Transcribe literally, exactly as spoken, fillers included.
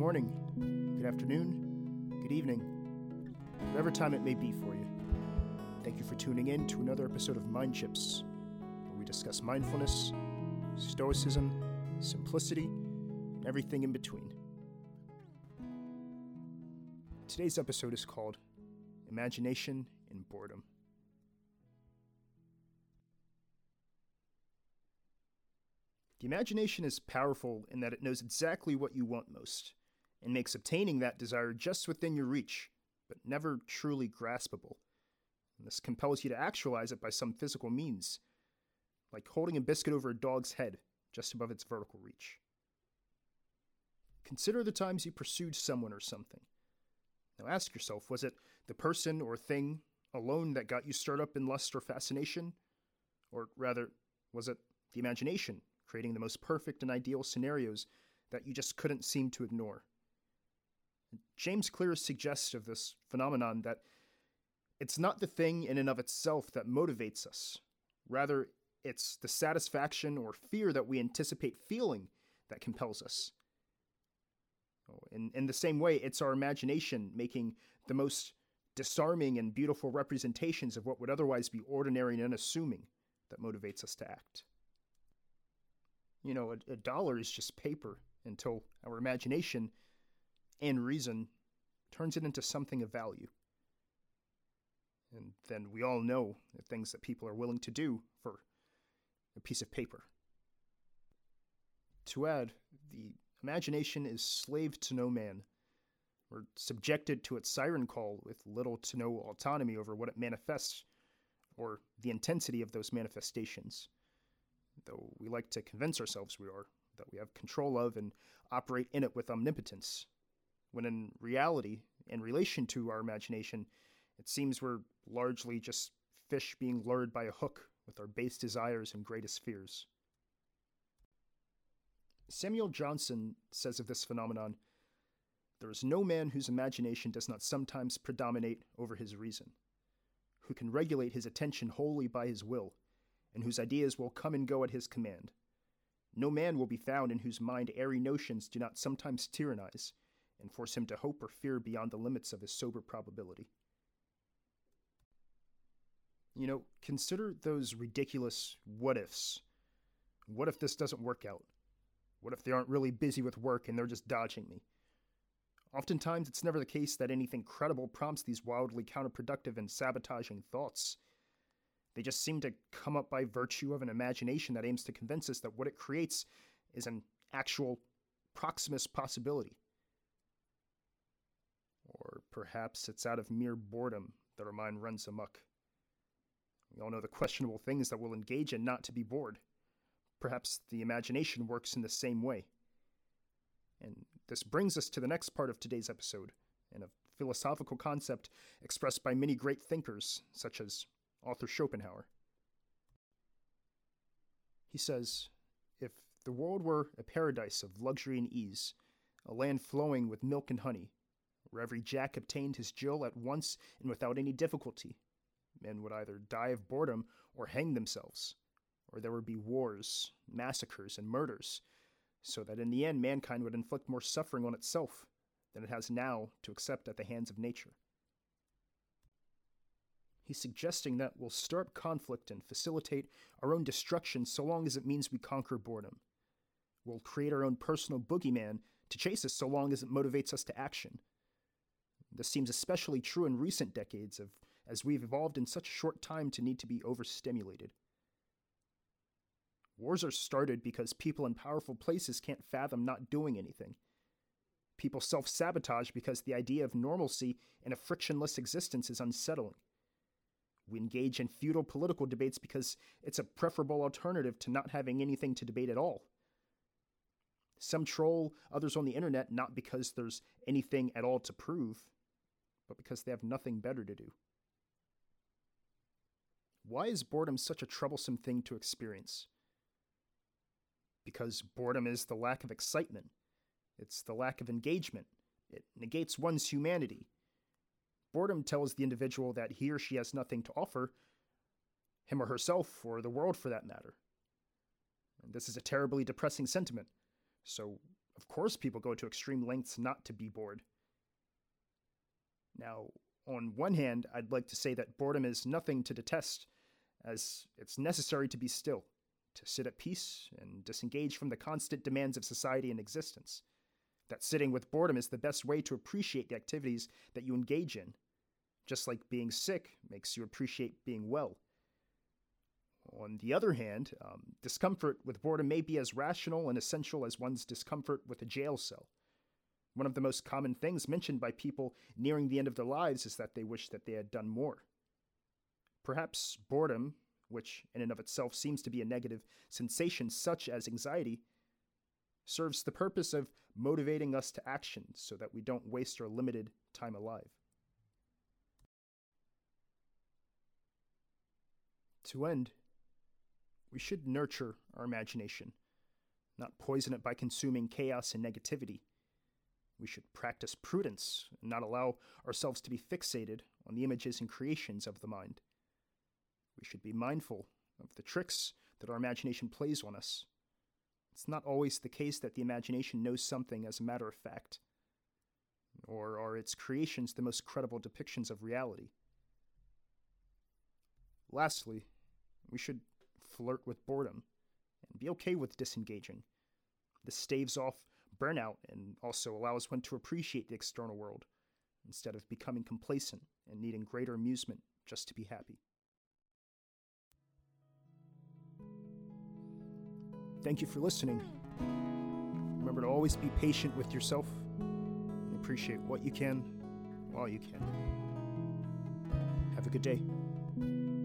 morning, good afternoon, good evening, whatever time it may be for you. Thank you for tuning in to another episode of Mind Chips, where we discuss mindfulness, stoicism, simplicity, and everything in between. Today's episode is called Imagination and Boredom. The imagination is powerful in that it knows exactly what you want most, and makes obtaining that desire just within your reach, but never truly graspable. And this compels you to actualize it by some physical means, like holding a biscuit over a dog's head just above its vertical reach. Consider the times you pursued someone or something. Now ask yourself, was it the person or thing alone that got you stirred up in lust or fascination? Or rather, was it the imagination creating the most perfect and ideal scenarios that you just couldn't seem to ignore? James Clear suggests of this phenomenon that it's not the thing in and of itself that motivates us. Rather, it's the satisfaction or fear that we anticipate feeling that compels us. In, in the same way, it's our imagination making the most disarming and beautiful representations of what would otherwise be ordinary and unassuming that motivates us to act. You know, a, a dollar is just paper until our imagination and reason turns it into something of value. And then we all know the things that people are willing to do for a piece of paper. To add, the imagination is slave to no man. We're subjected to its siren call with little to no autonomy over what it manifests or the intensity of those manifestations. Though we like to convince ourselves we are, that we have control of and operate in it with omnipotence, when in reality, in relation to our imagination, it seems we're largely just fish being lured by a hook with our base desires and greatest fears. Samuel Johnson says of this phenomenon, "There is no man whose imagination does not sometimes predominate over his reason, who can regulate his attention wholly by his will, and whose ideas will come and go at his command. No man will be found in whose mind airy notions do not sometimes tyrannize, and force him to hope or fear beyond the limits of his sober probability." You know, consider those ridiculous what-ifs. What if this doesn't work out? What if they aren't really busy with work and they're just dodging me? Oftentimes, it's never the case that anything credible prompts these wildly counterproductive and sabotaging thoughts. They just seem to come up by virtue of an imagination that aims to convince us that what it creates is an actual proximist possibility. Or perhaps it's out of mere boredom that our mind runs amok. We all know the questionable things that we'll engage in not to be bored. Perhaps the imagination works in the same way. And this brings us to the next part of today's episode, and a philosophical concept expressed by many great thinkers, such as Arthur Schopenhauer. He says, "If the world were a paradise of luxury and ease, a land flowing with milk and honey, where every Jack obtained his Jill at once and without any difficulty, men would either die of boredom or hang themselves, or there would be wars, massacres, and murders, so that in the end mankind would inflict more suffering on itself than it has now to accept at the hands of nature." He's suggesting that we'll stir up conflict and facilitate our own destruction so long as it means we conquer boredom. We'll create our own personal boogeyman to chase us so long as it motivates us to action. This seems especially true in recent decades, of, as we've evolved in such a short time to need to be overstimulated. Wars are started because people in powerful places can't fathom not doing anything. People self-sabotage because the idea of normalcy and a frictionless existence is unsettling. We engage in futile political debates because it's a preferable alternative to not having anything to debate at all. Some troll others on the internet not because there's anything at all to prove, but because they have nothing better to do. Why is boredom such a troublesome thing to experience? Because boredom is the lack of excitement. It's the lack of engagement. It negates one's humanity. Boredom tells the individual that he or she has nothing to offer, him or herself, or the world for that matter. And this is a terribly depressing sentiment. So, Of course people go to extreme lengths not to be bored. Now, on one hand, I'd like to say that boredom is nothing to detest, as it's necessary to be still, to sit at peace and disengage from the constant demands of society and existence. That sitting with boredom is the best way to appreciate the activities that you engage in, just like being sick makes you appreciate being well. On the other hand, um, discomfort with boredom may be as rational and essential as one's discomfort with a jail cell. One of the most common things mentioned by people nearing the end of their lives is that they wish that they had done more. Perhaps boredom, which in and of itself seems to be a negative sensation such as anxiety, serves the purpose of motivating us to action so that we don't waste our limited time alive. To end, we should nurture our imagination, not poison it by consuming chaos and negativity. We should practice prudence and not allow ourselves to be fixated on the images and creations of the mind. We should be mindful of the tricks that our imagination plays on us. It's not always the case that the imagination knows something as a matter of fact, or are its creations the most credible depictions of reality. Lastly, we should flirt with boredom and be okay with disengaging. This staves off burnout and also allows one to appreciate the external world instead of becoming complacent and needing greater amusement just to be happy. Thank you for listening. Remember to always be patient with yourself and appreciate what you can while you can. Have a good day.